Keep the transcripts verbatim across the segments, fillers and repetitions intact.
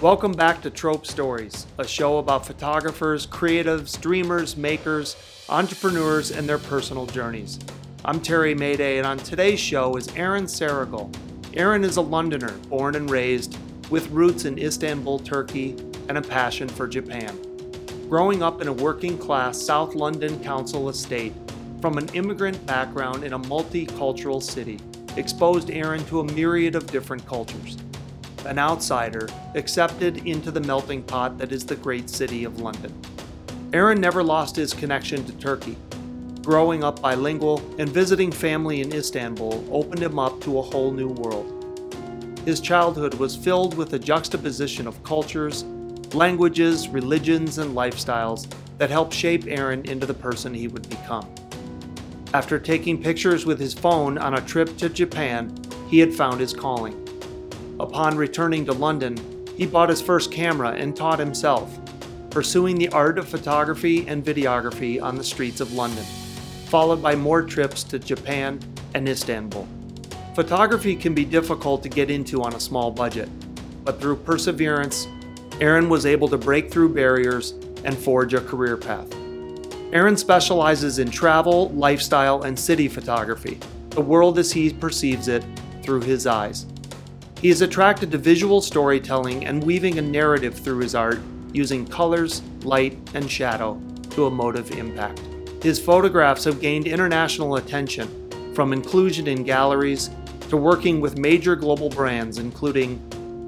Welcome back to Trope Stories, a show about photographers, creatives, dreamers, makers, entrepreneurs, and their personal journeys. I'm Terry Mayday, and on today's show is Aaron Saragel. Aaron is a Londoner, born and raised, with roots in Istanbul, Turkey, and a passion for Japan. Growing up in a working-class South London council estate, from an immigrant background in a multicultural city, exposed Aaron to a myriad of different cultures. An outsider, accepted into the melting pot that is the great city of London. Aaron never lost his connection to Turkey. Growing up bilingual and visiting family in Istanbul opened him up to a whole new world. His childhood was filled with a juxtaposition of cultures, languages, religions, and lifestyles that helped shape Aaron into the person he would become. After taking pictures with his phone on a trip to Japan, he had found his calling. Upon returning to London, he bought his first camera and taught himself, pursuing the art of photography and videography on the streets of London, followed by more trips to Japan and Istanbul. Photography can be difficult to get into on a small budget, but through perseverance, Aaron was able to break through barriers and forge a career path. Aaron specializes in travel, lifestyle, and city photography, the world as he perceives it through his eyes. He is attracted to visual storytelling and weaving a narrative through his art, using colors, light, and shadow to emotive impact. His photographs have gained international attention, from inclusion in galleries to working with major global brands including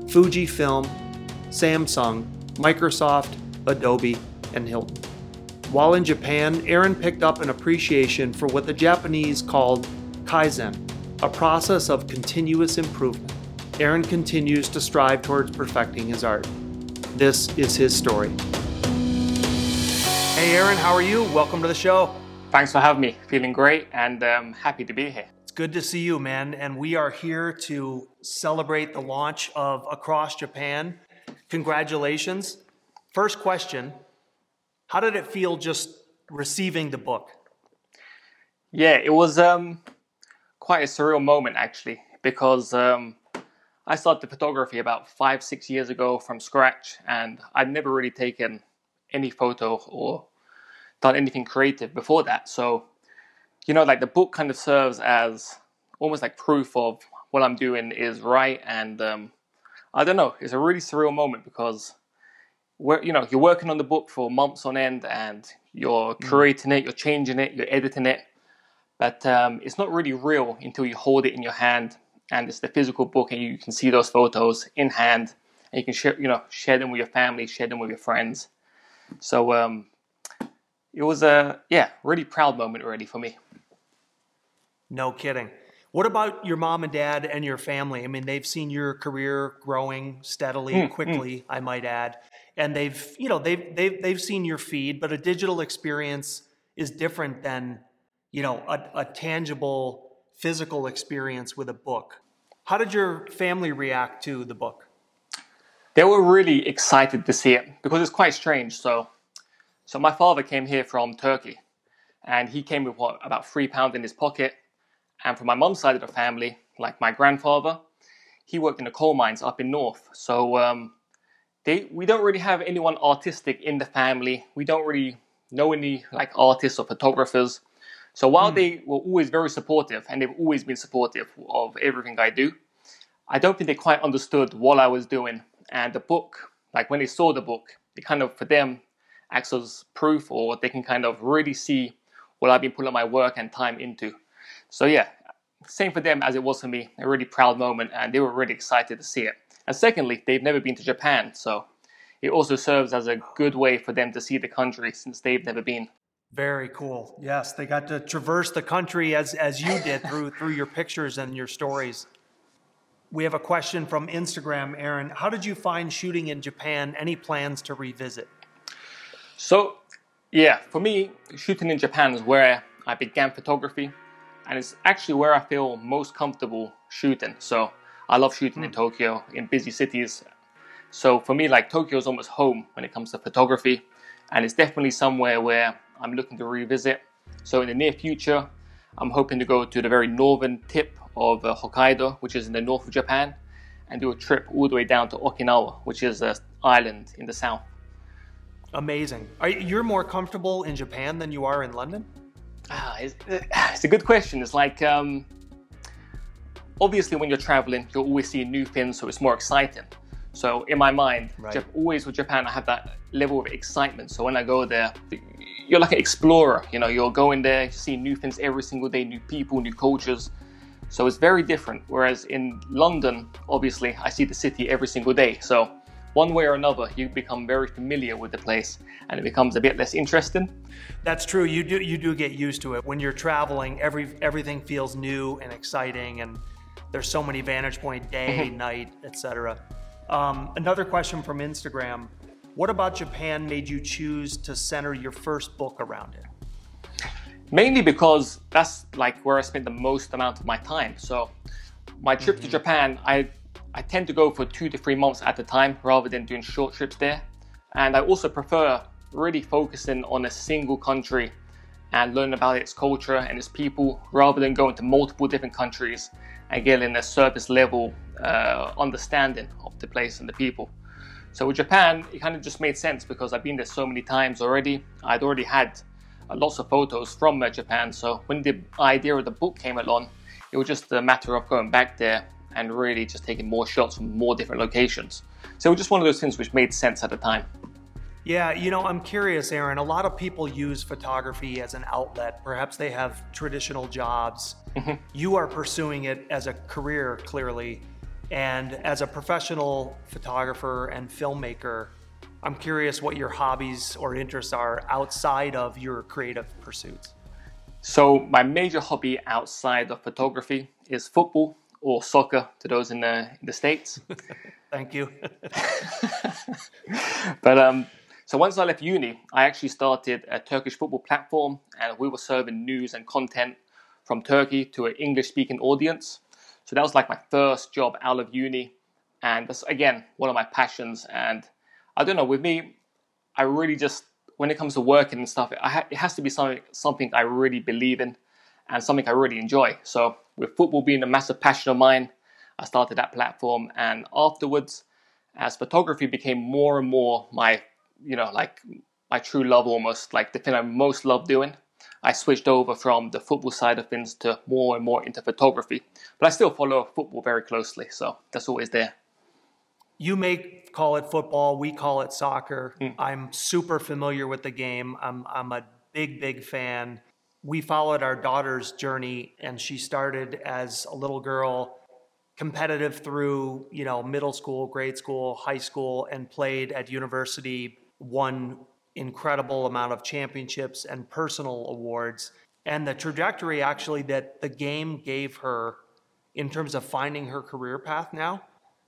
Fujifilm, Samsung, Microsoft, Adobe, and Hilton. While in Japan, Aaron picked up an appreciation for what the Japanese called Kaizen, a process of continuous improvement. Aaron continues to strive towards perfecting his art. This is his story. Hey Aaron, how are you? Welcome to the show. Thanks for having me. Feeling great and um, happy to be here. It's good to see you, man. And we are here to celebrate the launch of Across Japan. Congratulations. First question, how did it feel just receiving the book? Yeah, it was um, quite a surreal moment actually, because um, I started photography about five, six years ago from scratch, and I'd never really taken any photo or done anything creative before that. So, you know, like the book kind of serves as almost like proof of what I'm doing is right. And um, I don't know, it's a really surreal moment because, we're, you know, you're working on the book for months on end and you're mm. creating it, you're changing it, you're editing it. But um, it's not really real until you hold it in your hand. And it's the physical book, and you can see those photos in hand, and you can share, you know, share them with your family, share them with your friends. So um, it was a yeah, really proud moment already for me. No kidding. What about your mom and dad and your family? I mean, they've seen your career growing steadily, mm, quickly, mm. I might add, and they've, you know, they've they've they've seen your feed, but a digital experience is different than, you know, a, a tangible. Physical experience with a book. How did your family react to the book? They were really excited to see it because it's quite strange. So, so my father came here from Turkey, and he came with what, about three pounds in his pocket. And from my mum's side of the family, like my grandfather, he worked in the coal mines up in north. So um, they we don't really have anyone artistic in the family. We don't really know any like artists or photographers. So while mm. they were always very supportive, and they've always been supportive of everything I do, I don't think they quite understood what I was doing. And the book, like when they saw the book, it kind of, for them, acts as proof, or they can kind of really see what I've been putting my work and time into. So yeah, same for them as it was for me, a really proud moment, and they were really excited to see it. And secondly, they've never been to Japan, so it also serves as a good way for them to see the country since they've never been. Very cool. Yes, they got to traverse the country as as you did through through your pictures and your stories. We have a question from Instagram, Aaron. How did you find shooting in Japan? Any plans to revisit? So, yeah, for me, shooting in Japan is where I began photography, and it's actually where I feel most comfortable shooting. So I love shooting mm. in Tokyo, in busy cities. So for me, like Tokyo is almost home when it comes to photography, and it's definitely somewhere where I'm looking to revisit. So in the near future, I'm hoping to go to the very northern tip of uh, Hokkaido, which is in the north of Japan, and do a trip all the way down to Okinawa, which is an island in the south. Amazing. Are you're more comfortable in Japan than you are in London? Ah, it's, it's a good question. It's like, um, obviously when you're traveling, you'll always see new things, so it's more exciting. So in my mind, right. always with Japan, I have that level of excitement. So when I go there, you're like an explorer. You know, you're going there, you see new things every single day, new people, new cultures. So it's very different. Whereas in London, obviously, I see the city every single day. So one way or another, you become very familiar with the place and it becomes a bit less interesting. That's true. You do you do get used to it. When you're traveling, every everything feels new and exciting, and there's so many vantage point, day, night, et cetera. Um, another question from Instagram. What about Japan made you choose to center your first book around it? Mainly because that's like where I spent the most amount of my time. So my trip mm-hmm. to Japan, I I tend to go for two to three months at a time rather than doing short trips there. And I also prefer really focusing on a single country and learning about its culture and its people rather than going to multiple different countries and getting a surface level uh, understanding of the place and the people. So with Japan, it kind of just made sense because I've been there so many times already. I'd already had uh, lots of photos from uh, Japan. So when the idea of the book came along, it was just a matter of going back there and really just taking more shots from more different locations. So it was just one of those things which made sense at the time. Yeah, you know, I'm curious, Aaron, a lot of people use photography as an outlet. Perhaps they have traditional jobs. Mm-hmm. You are pursuing it as a career, clearly. And as a professional photographer and filmmaker, I'm curious what your hobbies or interests are outside of your creative pursuits. So my major hobby outside of photography is football, or soccer to those in the, in the States. Thank you. But um, so once I left uni, I actually started a Turkish football platform, and we were serving news and content from Turkey to an English-speaking audience. So that was like my first job out of uni. And that's, again, one of my passions. And I don't know, with me, I really just, when it comes to working and stuff, I ha- it has to be something, something I really believe in and something I really enjoy. So with football being a massive passion of mine, I started that platform. And afterwards, as photography became more and more my, you know, like my true love almost, like the thing I most love doing, I switched over from the football side of things to more and more into photography. But I still follow football very closely, so that's always there. You may call it football, we call it soccer. Mm. I'm super familiar with the game. I'm I'm a big, big fan. We followed our daughter's journey, and she started as a little girl, competitive through, you know, middle school, grade school, high school, and played at university, won incredible amount of championships and personal awards. And the trajectory actually that the game gave her in terms of finding her career path now,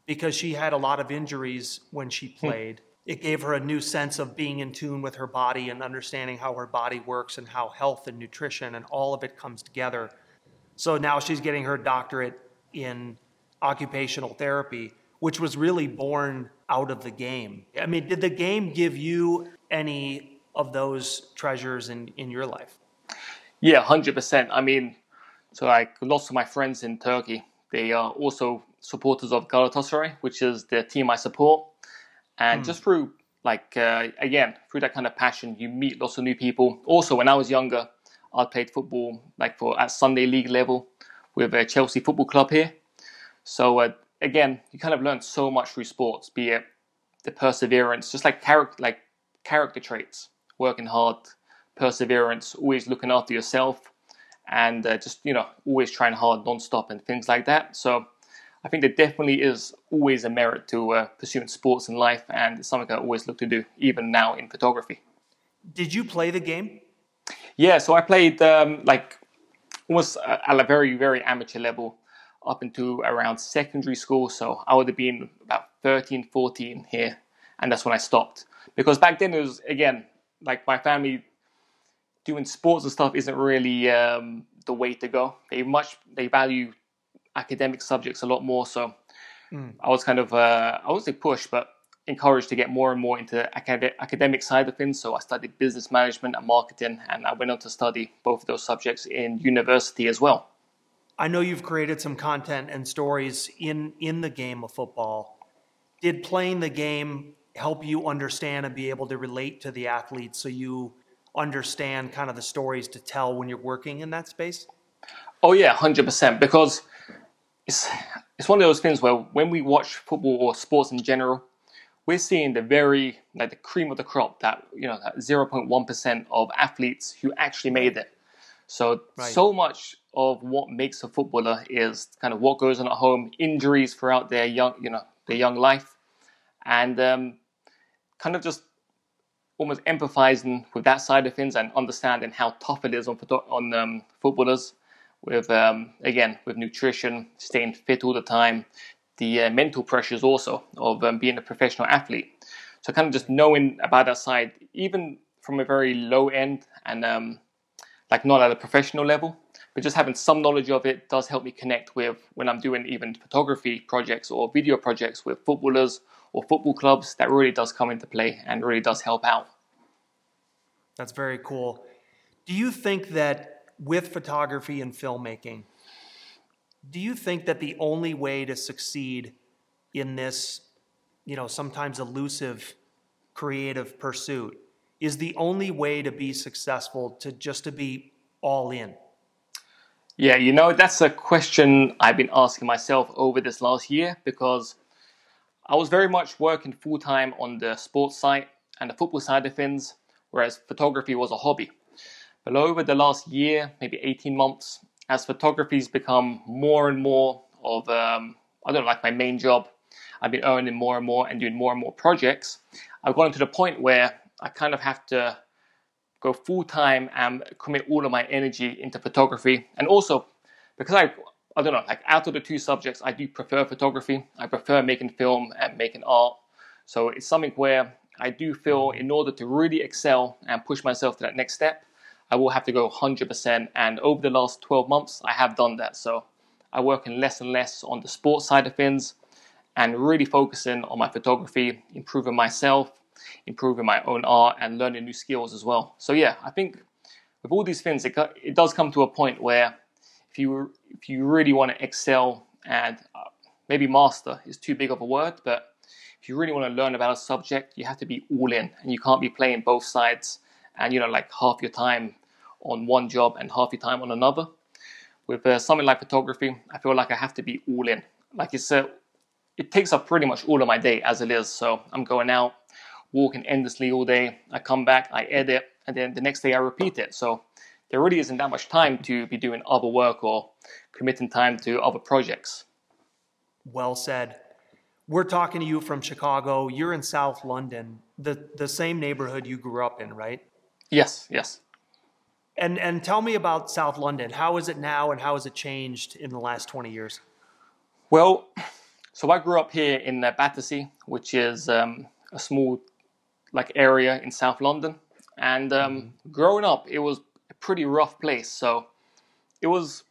because she had a lot of injuries when she played. Hmm. It gave her a new sense of being in tune with her body and understanding how her body works and how health and nutrition and all of it comes together. So now she's getting her doctorate in occupational therapy, which was really born out of the game. I mean, did the game give you any of those treasures in, in your life? Yeah, one hundred percent. I mean, so like lots of my friends in Turkey, they are also supporters of Galatasaray, which is the team I support. And mm. just through, like, uh, again, through that kind of passion, you meet lots of new people. Also, when I was younger, I played football, like, for at Sunday league level with a Chelsea Football Club here. So, uh, again, you kind of learn so much through sports, be it the perseverance, just like character, like character traits, working hard, perseverance, always looking after yourself, and uh, just, you know, always trying hard non-stop and things like that. So I think there definitely is always a merit to uh, pursuing sports in life, and it's something I always look to do, even now in photography. Did you play the game? Yeah, so I played um, like almost at a very, very amateur level up into around secondary school. So I would have been about thirteen, fourteen here, and that's when I stopped. Because back then it was, again, like my family doing sports and stuff isn't really um, the way to go. They much they value academic subjects a lot more. So mm. I was kind of, uh, I wouldn't say pushed, but encouraged to get more and more into the acad- academic side of things. So I studied business management and marketing, and I went on to study both of those subjects in university as well. I know you've created some content and stories in, in the game of football. Did playing the game help you understand and be able to relate to the athletes so you understand kind of the stories to tell when you're working in that space? Oh, yeah, one hundred percent. Because it's it's one of those things where when we watch football or sports in general, we're seeing the very, like the cream of the crop, that, you know, that zero point one percent of athletes who actually made it. So, right. so much of what makes a footballer is kind of what goes on at home, injuries throughout their young, you know, their young life, and um, kind of just almost empathizing with that side of things and understanding how tough it is on on um, footballers with, um, again, with nutrition, staying fit all the time, the uh, mental pressures also of um, being a professional athlete. So kind of just knowing about that side, even from a very low end and um, like not at a professional level, but just having some knowledge of it does help me connect with when I'm doing even photography projects or video projects with footballers or football clubs. That really does come into play and really does help out. That's very cool. Do you think that with photography and filmmaking, do you think that the only way to succeed in this, you know, sometimes elusive creative pursuit is the only way to be successful to just to be all in? Yeah, you know, that's a question I've been asking myself over this last year, because I was very much working full-time on the sports side and the football side of things, whereas photography was a hobby. But over the last year, maybe eighteen months, as photography's become more and more of, um, I don't know, like my main job, I've been earning more and more and doing more and more projects. I've gotten to the point where I kind of have to go full-time and commit all of my energy into photography. And also, because I... I don't know, like out of the two subjects, I do prefer photography. I prefer making film and making art. So it's something where I do feel in order to really excel and push myself to that next step, I will have to go one hundred percent. And over the last twelve months, I have done that. So I work in less and less on the sports side of things and really focusing on my photography, improving myself, improving my own art and learning new skills as well. So yeah, I think with all these things, it, it does come to a point where If you if you really want to excel and uh, maybe master is too big of a word, but if you really want to learn about a subject, you have to be all in, and you can't be playing both sides and, you know, like half your time on one job and half your time on another. With uh, something like photography, I feel like I have to be all in. Like it's a, it takes up pretty much all of my day as it is. So I'm going out, walking endlessly all day. I come back, I edit, and then the next day I repeat it. So there really isn't that much time to be doing other work or committing time to other projects. Well said. We're talking to you from Chicago. You're in South London, the, the same neighborhood you grew up in, right? Yes, yes. And and tell me about South London. How is it now and how has it changed in the last twenty years? Well, so I grew up here in Battersea, which is um, a small like area in South London. And um, mm-hmm. growing up, it was pretty rough place. So it was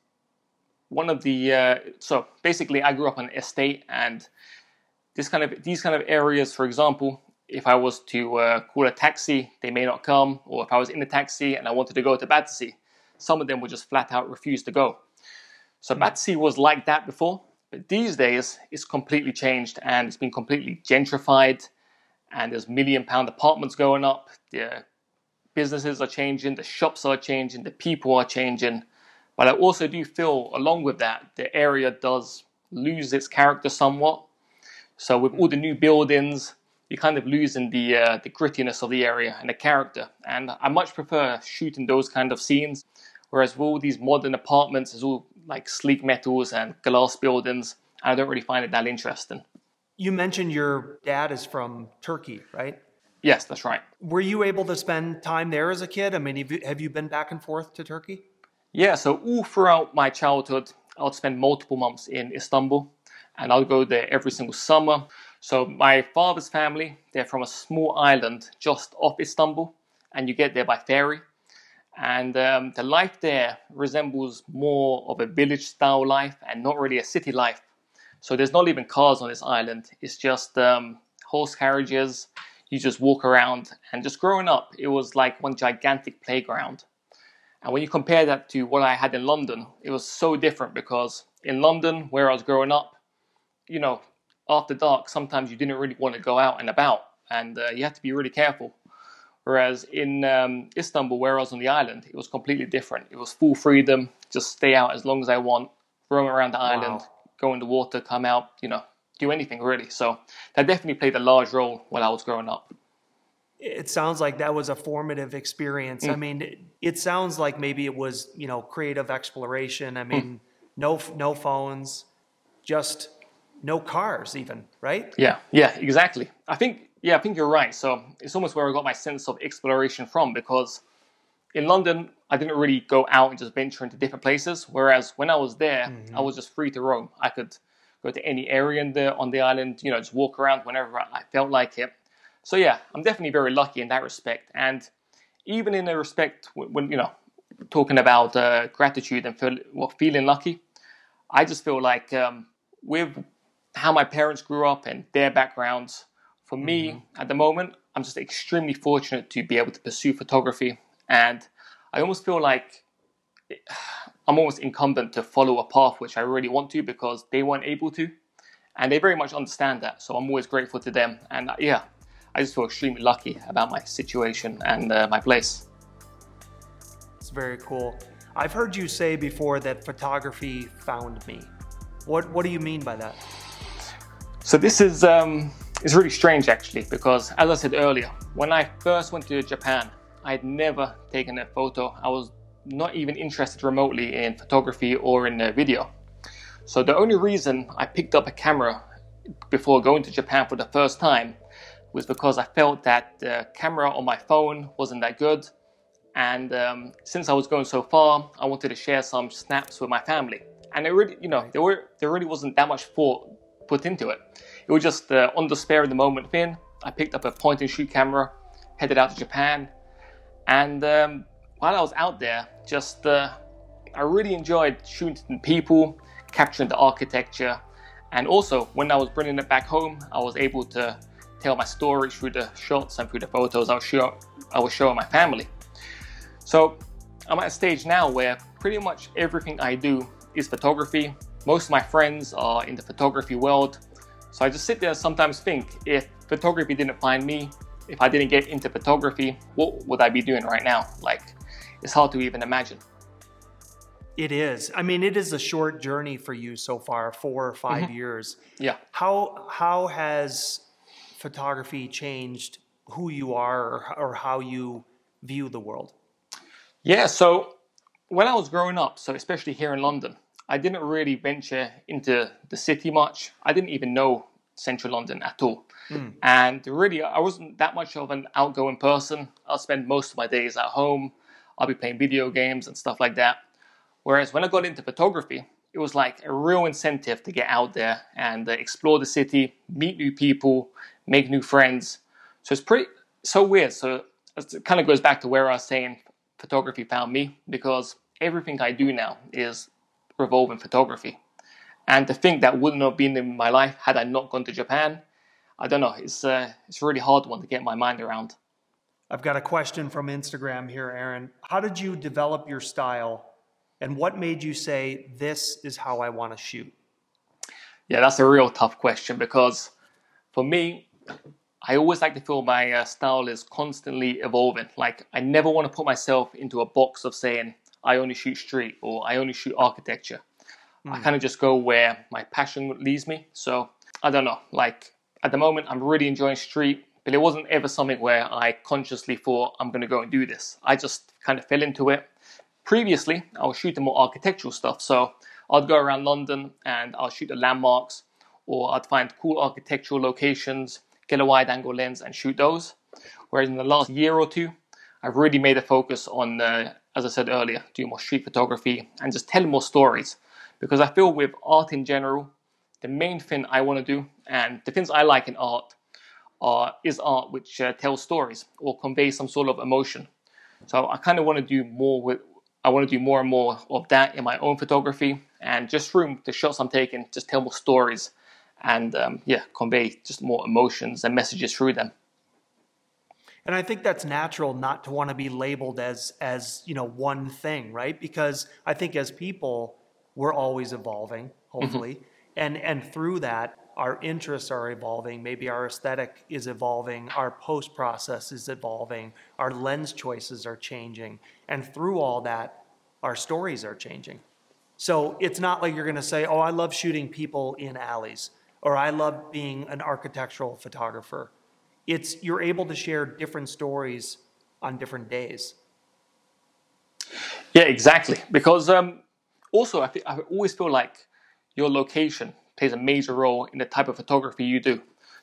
one of the uh, so basically I grew up on an estate, and this kind of these kind of areas, for example, if I was to uh, call a taxi, they may not come, or if I was in a taxi and I wanted to go to Battersea, some of them would just flat out refuse to go. So mm-hmm. Battersea was like that before, but these days it's completely changed and it's been completely gentrified, and there's million pound apartments going up. The businesses are changing, the shops are changing, the people are changing. But I also do feel, along with that, the area does lose its character somewhat. So with all the new buildings, you're kind of losing the uh, the grittiness of the area and the character. And I much prefer shooting those kind of scenes. Whereas with all these modern apartments, it's all like sleek metals and glass buildings. And I don't really find it that interesting. You mentioned your dad is from Turkey, right? Yes, that's right. Were you able to spend time there as a kid? I mean, have you been back and forth to Turkey? Yeah, so all throughout my childhood, I'd spend multiple months in Istanbul, and I'll go there every single summer. So my father's family, they're from a small island just off Istanbul, and you get there by ferry. And um, the life there resembles more of a village-style life and not really a city life. So there's not even cars on this island. It's just um, horse carriages. You just walk around, and just growing up, it was like one gigantic playground. And when you compare that to what I had in London, it was so different, because in London, where I was growing up, you know, after dark, sometimes you didn't really want to go out and about, and uh, you had to be really careful. Whereas in um, Istanbul, where I was on the island, it was completely different. It was full freedom, just stay out as long as I want, roam around the island, wow. go in the water, come out, you know, do anything really. So that definitely played a large role when I was growing up. It sounds like that was a formative experience. Mm. I mean, it sounds like maybe it was, you know, creative exploration. I mean, mm. no no phones, just no cars even, right? Yeah, yeah, exactly. I think, yeah, I think you're right. So it's almost where I got my sense of exploration from, because in London, I didn't really go out and just venture into different places. Whereas when I was there, mm-hmm. I was just free to roam. I could go to any area in the, on the island, you know, just walk around whenever I felt like it. So yeah, I'm definitely very lucky in that respect. And even in a respect, when, you know, talking about uh, gratitude and feel, well, feeling lucky, I just feel like um, with how my parents grew up and their backgrounds, for me mm-hmm. at the moment, I'm just extremely fortunate to be able to pursue photography. And I almost feel like I'm almost incumbent to follow a path which I really want to, because they weren't able to. And they very much understand that. So I'm always grateful to them. And uh, yeah. I just feel extremely lucky about my situation and uh, my place. It's very cool. I've heard you say before that photography found me. What What do you mean by that? So this is um, it's really strange actually, because as I said earlier, when I first went to Japan, I had never taken a photo. I was not even interested remotely in photography or in uh, video. So the only reason I picked up a camera before going to Japan for the first time was because I felt that the camera on my phone wasn't that good. And um, since I was going so far, I wanted to share some snaps with my family. And it really, you know, there were there really wasn't that much thought put into it. It was just uh, on the spare of the moment thing. I picked up a point and shoot camera, headed out to Japan. And um, while I was out there, just uh, I really enjoyed shooting people, capturing the architecture. And also when I was bringing it back home, I was able to tell my story through the shots and through the photos I was, show, I was showing my family. So I'm at a stage now where pretty much everything I do is photography. Most of my friends are in the photography world. So I just sit there and sometimes think, if photography didn't find me, if I didn't get into photography, what would I be doing right now? Like, it's hard to even imagine. It is. I mean, it is a short journey for you so far, four or five mm-hmm. years. Yeah. How, how has photography changed who you are, or, or how you view the world? Yeah, so when I was growing up, so especially here in London, I didn't really venture into the city much. I didn't even know central London at all. Mm. And really, I wasn't that much of an outgoing person. I'll spend most of my days at home. I'll be playing video games and stuff like that. Whereas when I got into photography, it was like a real incentive to get out there and uh, explore the city, meet new people, make new friends. So it's pretty, so weird. So it kind of goes back to where I was saying photography found me, because everything I do now is revolving photography. And to think that wouldn't have been in my life had I not gone to Japan, I don't know. It's, uh, it's a really hard one to get my mind around. I've got a question from Instagram here, Aaron. How did you develop your style? And what made you say, this is how I want to shoot? Yeah, that's a real tough question, because for me, I always like to feel my uh, style is constantly evolving. Like, I never want to put myself into a box of saying, I only shoot street or I only shoot architecture. Mm. I kind of just go where my passion leads me. So I don't know, like at the moment, I'm really enjoying street, but it wasn't ever something where I consciously thought I'm going to go and do this. I just kind of fell into it. Previously, I was shooting more architectural stuff, so I'd go around London and I'll shoot the landmarks, or I'd find cool architectural locations, get a wide-angle lens and shoot those. Whereas in the last year or two, I've really made a focus on, uh, as I said earlier, doing more street photography and just telling more stories. Because I feel with art in general, the main thing I want to do, and the things I like in art, are, is art which uh, tells stories or conveys some sort of emotion. So I kind of want to do more with I want to do more and more of that in my own photography, and just through the shots I'm taking, just tell more stories and um, yeah, convey just more emotions and messages through them. And I think that's natural not to want to be labeled as, as, you know, one thing, right? Because I think as people, we're always evolving, hopefully. Mm-hmm. And and through that, our interests are evolving. Maybe our aesthetic is evolving. Our post process is evolving. Our lens choices are changing. And through all that, our stories are changing. So it's not like you're going to say, oh, I love shooting people in alleys, or I love being an architectural photographer. It's you're able to share different stories on different days. Yeah, exactly. Because um, also, I, th- I always feel like your location plays a major role in the type of photography you do.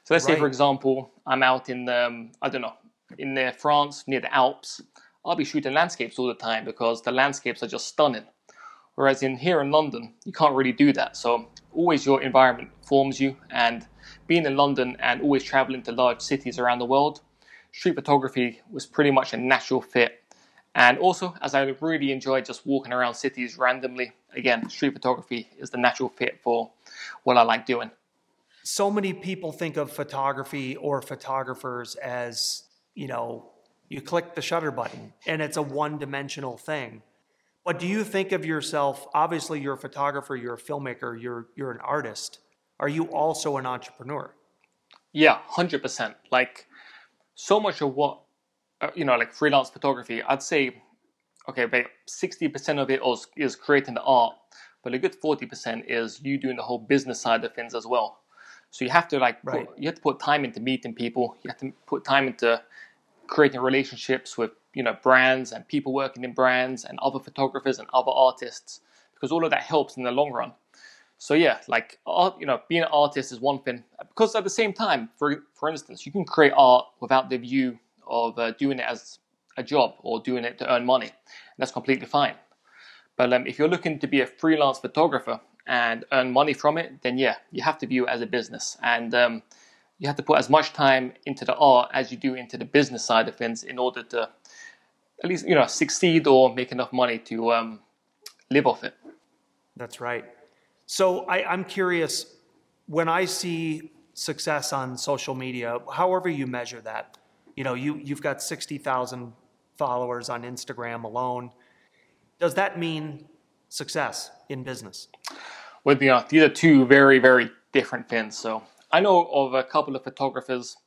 So let's right. say, for example, I'm out in, um, I don't know, in uh, France, near the Alps. I'll be shooting landscapes all the time because the landscapes are just stunning. Whereas in here in London, you can't really do that. So always your environment forms you. And being in London and always traveling to large cities around the world, street photography was pretty much a natural fit. And also, as I really enjoy just walking around cities randomly, again, street photography is the natural fit for what I like doing. So many people think of photography or photographers as, you know, you click the shutter button and it's a one-dimensional thing. But do you think of yourself, obviously you're a photographer, you're a filmmaker, you're you're an artist. Are you also an entrepreneur? Yeah, one hundred percent. Like, so much of what, you know, like freelance photography, I'd say, okay, about sixty percent of it is creating the art, but a good forty percent is you doing the whole business side of things as well. So you have to like, right. put, you have to put time into meeting people. You have to put time into creating relationships with, you know, brands and people working in brands and other photographers and other artists, because all of that helps in the long run. So yeah, like, art, you know, being an artist is one thing, because at the same time, for for instance, you can create art without the view of uh, doing it as a job or doing it to earn money. And that's completely fine. But um, if you're looking to be a freelance photographer and earn money from it, then yeah, you have to view it as a business. And um, you have to put as much time into the art as you do into the business side of things in order to at least, you know, succeed or make enough money to um, live off it. That's right. So I, I'm curious, when I see success on social media, however you measure that, you know, you, you've got sixty thousand followers on Instagram alone. Does that mean success in business? Well, you know, these are two very, very different things. So I know of a couple of photographers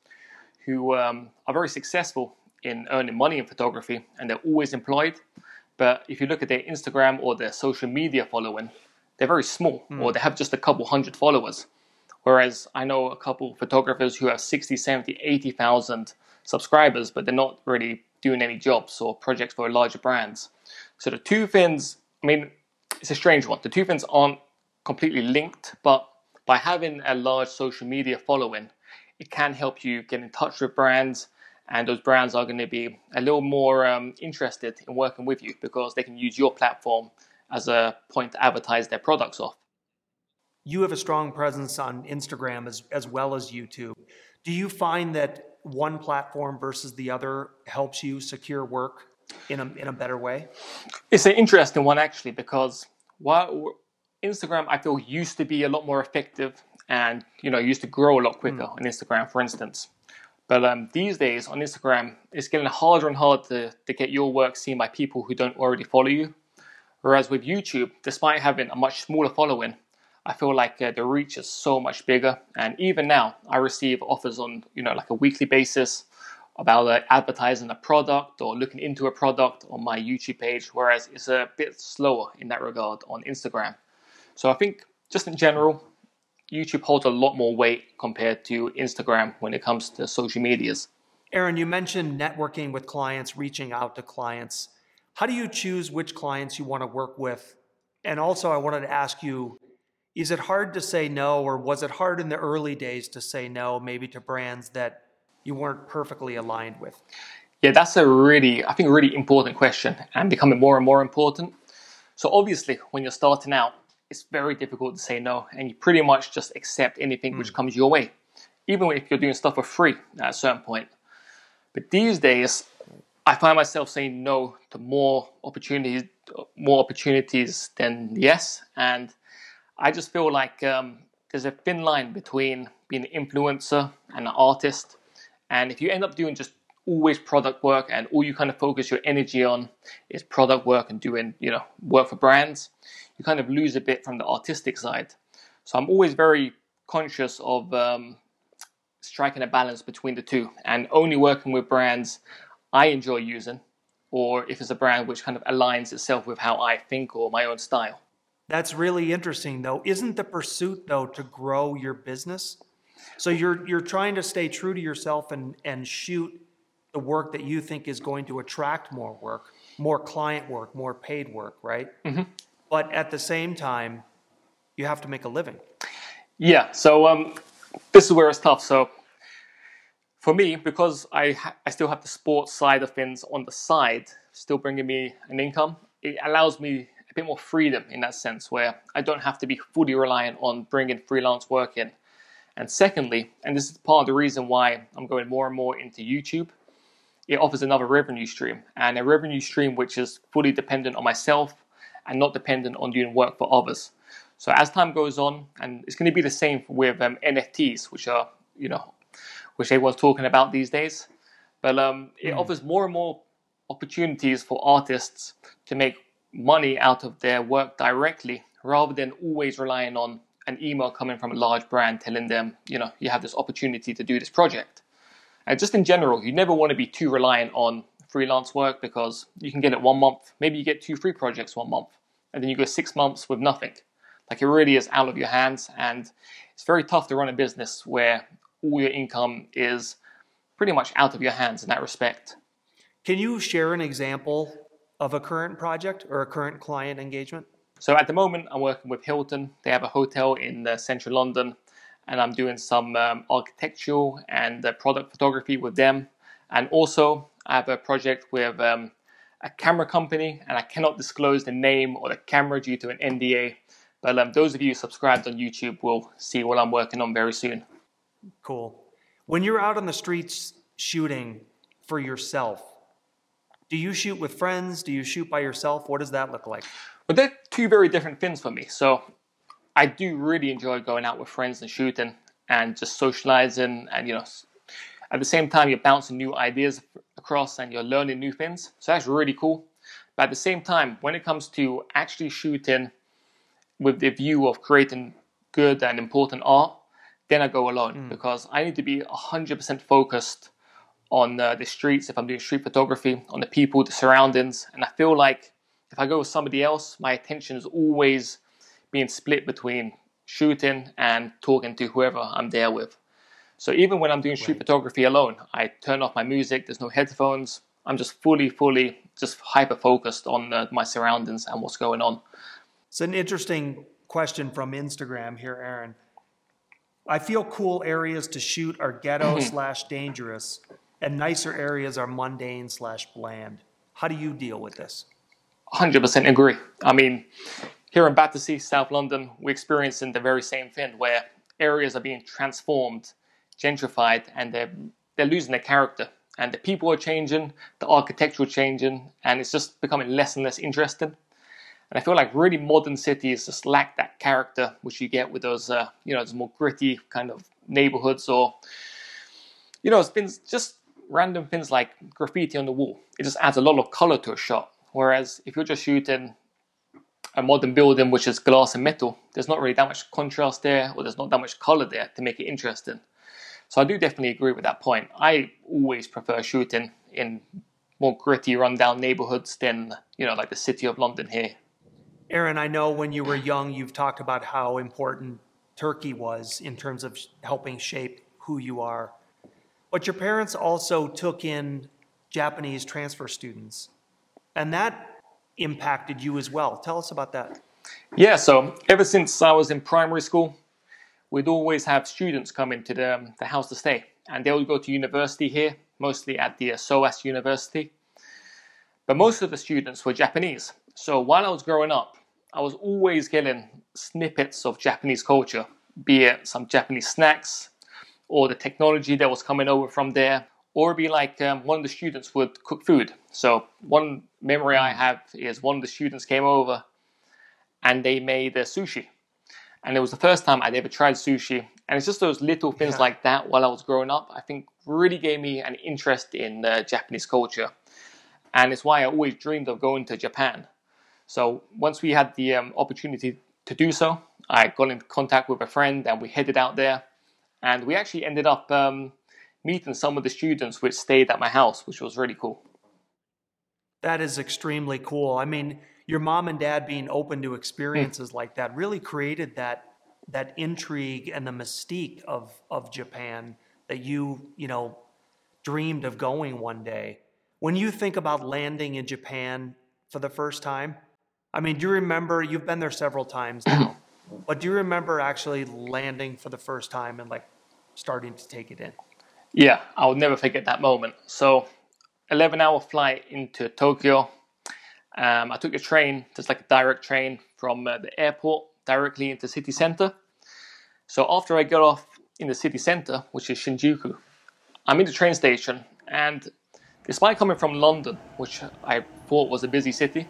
who um, are very successful in earning money in photography, and they're always employed. But if you look at their Instagram or their social media following, they're very small, mm. or they have just a couple hundred followers. Whereas I know a couple photographers who have sixty, seventy, eighty thousand subscribers, but they're not really doing any jobs or projects for larger brands. So the two things, I mean, it's a strange one. The two things aren't completely linked, but by having a large social media following, it can help you get in touch with brands, and those brands are going to be a little more um, interested in working with you because they can use your platform as a point to advertise their products off. You have a strong presence on Instagram as, as well as YouTube. Do you find that one platform versus the other helps you secure work in a, in a better way? It's an interesting one, actually, because while Instagram, I feel, used to be a lot more effective and, you know, used to grow a lot quicker mm. on Instagram, for instance. But um, these days on Instagram, it's getting harder and harder to, to get your work seen by people who don't already follow you. Whereas with YouTube, despite having a much smaller following, I feel like uh, the reach is so much bigger. And even now, I receive offers on, you know, like a weekly basis about uh, advertising a product or looking into a product on my YouTube page, whereas it's a bit slower in that regard on Instagram. So I think just in general, YouTube holds a lot more weight compared to Instagram when it comes to social medias. Aaron, you mentioned networking with clients, reaching out to clients. How do you choose which clients you want to work with? And also, I wanted to ask you, is it hard to say no, or was it hard in the early days to say no, maybe to brands that you weren't perfectly aligned with? Yeah, that's a really, I think, a really important question, and becoming more and more important. So obviously, when you're starting out, it's very difficult to say no, and you pretty much just accept anything mm. which comes your way, even if you're doing stuff for free at a certain point. But these days, I find myself saying no to more opportunities, more opportunities than yes. And I just feel like um, there's a thin line between being an influencer and an artist. And if you end up doing just always product work, and all you kind of focus your energy on is product work and doing, you know, work for brands, you kind of lose a bit from the artistic side. So I'm always very conscious of um, striking a balance between the two and only working with brands I enjoy using, or if it's a brand which kind of aligns itself with how I think or my own style. That's really interesting, though. Isn't the pursuit, though, to grow your business? So you're you're trying to stay true to yourself and, and shoot the work that you think is going to attract more work, more client work, more paid work, right? Mm-hmm. But at the same time, you have to make a living. Yeah, so um, this is where it's tough. So for me, because I ha- I still have the sports side of things on the side, still bringing me an income, it allows me a bit more freedom in that sense, where I don't have to be fully reliant on bringing freelance work in. And secondly, and this is part of the reason why I'm going more and more into YouTube, it offers another revenue stream, and a revenue stream which is fully dependent on myself and not dependent on doing work for others. So as time goes on, and it's going to be the same with um, N F Ts, which are, you know, which everyone's talking about these days, but um, it mm. offers more and more opportunities for artists to make money out of their work directly, rather than always relying on an email coming from a large brand telling them, you know, you have this opportunity to do this project. And just in general, you never want to be too reliant on freelance work, because you can get it one month, maybe you get two free projects one month, and then you go six months with nothing. Like, it really is out of your hands, and it's very tough to run a business where all your income is pretty much out of your hands in that respect. Can you share an example of a current project or a current client engagement? So at the moment, I'm working with Hilton. They have a hotel in uh, central London, and I'm doing some um, architectural and uh, product photography with them. And also, I have a project with um, a camera company, and I cannot disclose the name or the camera due to an N D A. But um, those of you subscribed on YouTube will see what I'm working on very soon. Cool. When you're out on the streets shooting for yourself, do you shoot with friends? Do you shoot by yourself? What does that look like? But they're two very different things for me. So I do really enjoy going out with friends and shooting and just socializing. And, you know, at the same time, you're bouncing new ideas across and you're learning new things. So that's really cool. But at the same time, when it comes to actually shooting with the view of creating good and important art, then I go alone mm. because I need to be one hundred percent focused on uh, the streets, if I'm doing street photography, on the people, the surroundings. And I feel like if I go with somebody else, my attention is always being split between shooting and talking to whoever I'm there with. So even when I'm doing street right. photography alone, I turn off my music, there's no headphones. I'm just fully, fully just hyper-focused on uh, my surroundings and what's going on. It's an interesting question from Instagram here, Aaron. I feel cool areas to shoot are ghetto slash dangerous, and nicer areas are mundane slash bland. How do you deal with this? one hundred percent agree. I mean, here in Battersea, South London, we're experiencing the very same thing, where areas are being transformed, gentrified, and they're they're losing their character. And the people are changing, the architecture changing, and it's just becoming less and less interesting. And I feel like really modern cities just lack that character, which you get with those, uh, you know, those more gritty kind of neighborhoods, or, you know, it's been just random things like graffiti on the wall. It just adds a lot of color to a shot. Whereas if you're just shooting a modern building which is glass and metal, there's not really that much contrast there, or there's not that much color there to make it interesting. So I do definitely agree with that point. I always prefer shooting in more gritty, rundown neighborhoods than, you know, like the city of London here. Aaron, I know when you were young, you've talked about how important Turkey was in terms of helping shape who you are. But your parents also took in Japanese transfer students. And that impacted you as well. Tell us about that. Yeah, so ever since I was in primary school, we'd always have students come into the, um, the house to stay. And they would go to university here, mostly at the uh, SOAS University. But most of the students were Japanese. So while I was growing up, I was always getting snippets of Japanese culture, be it some Japanese snacks or the technology that was coming over from there. Or it'd be like um, one of the students would cook food. So one memory I have is one of the students came over and they made uh, sushi. And it was the first time I'd ever tried sushi. And it's just those little things yeah. like that while I was growing up, I think really gave me an interest in uh, Japanese culture. And it's why I always dreamed of going to Japan. So once we had the um, opportunity to do so, I got in contact with a friend and we headed out there. And we actually ended up um, meeting some of the students which stayed at my house, which was really cool. That is extremely cool. I mean, your mom and dad being open to experiences mm. like that really created that that intrigue and the mystique of, of Japan that you, you know, dreamed of going one day. When you think about landing in Japan for the first time, I mean, do you remember, you've been there several times now, but do you remember actually landing for the first time and like starting to take it in? Yeah, I'll never forget that moment. So eleven hour flight into Tokyo. Um, I took a train, just like a direct train from uh, the airport directly into city center. So after I got off in the city center, which is Shinjuku, I'm in the train station. And despite coming from London, which I thought was a busy city,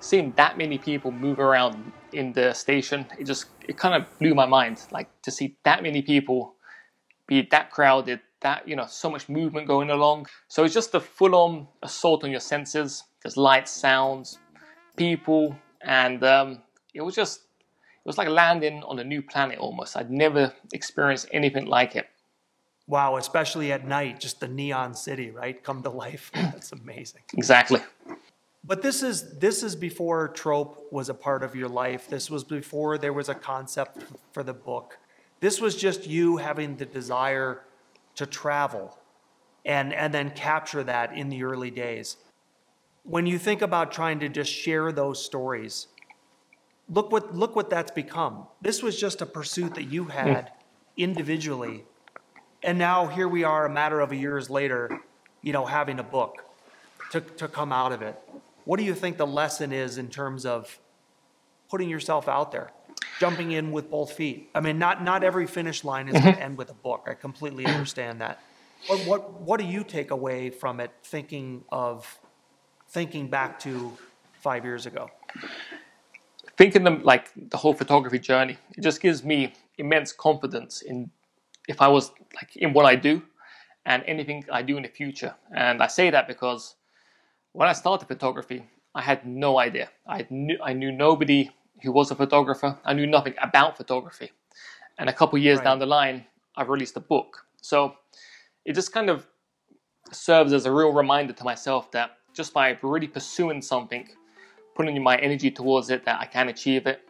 seeing that many people move around in the station, it just it kind of blew my mind. Like to see that many people be that crowded, that, you know, so much movement going along. So it's just a full-on assault on your senses. There's lights, sounds, people, and um, it was just, it was like landing on a new planet almost. I'd never experienced anything like it. Wow, especially at night, just the neon city, right? Come to life. That's amazing. Exactly. But this is this is before Trope was a part of your life. This was before there was a concept for the book. This was just you having the desire to travel and, and then capture that in the early days. When you think about trying to just share those stories, look what look what that's become. This was just a pursuit that you had individually. And now here we are a matter of a years later, you know, having a book to, to come out of it. What do you think the lesson is in terms of putting yourself out there, jumping in with both feet? I mean, not not every finish line is going to end with a book. I completely understand that. But what, what do you take away from it thinking of, thinking back to five years ago? Thinking them like the whole photography journey, it just gives me immense confidence in if I was like in what I do and anything I do in the future. And I say that because when I started photography, I had no idea. I knew I knew nobody who was a photographer. I knew nothing about photography. And a couple of years right. down the line, I released a book. So it just kind of serves as a real reminder to myself that just by really pursuing something, putting my energy towards it, that I can achieve it.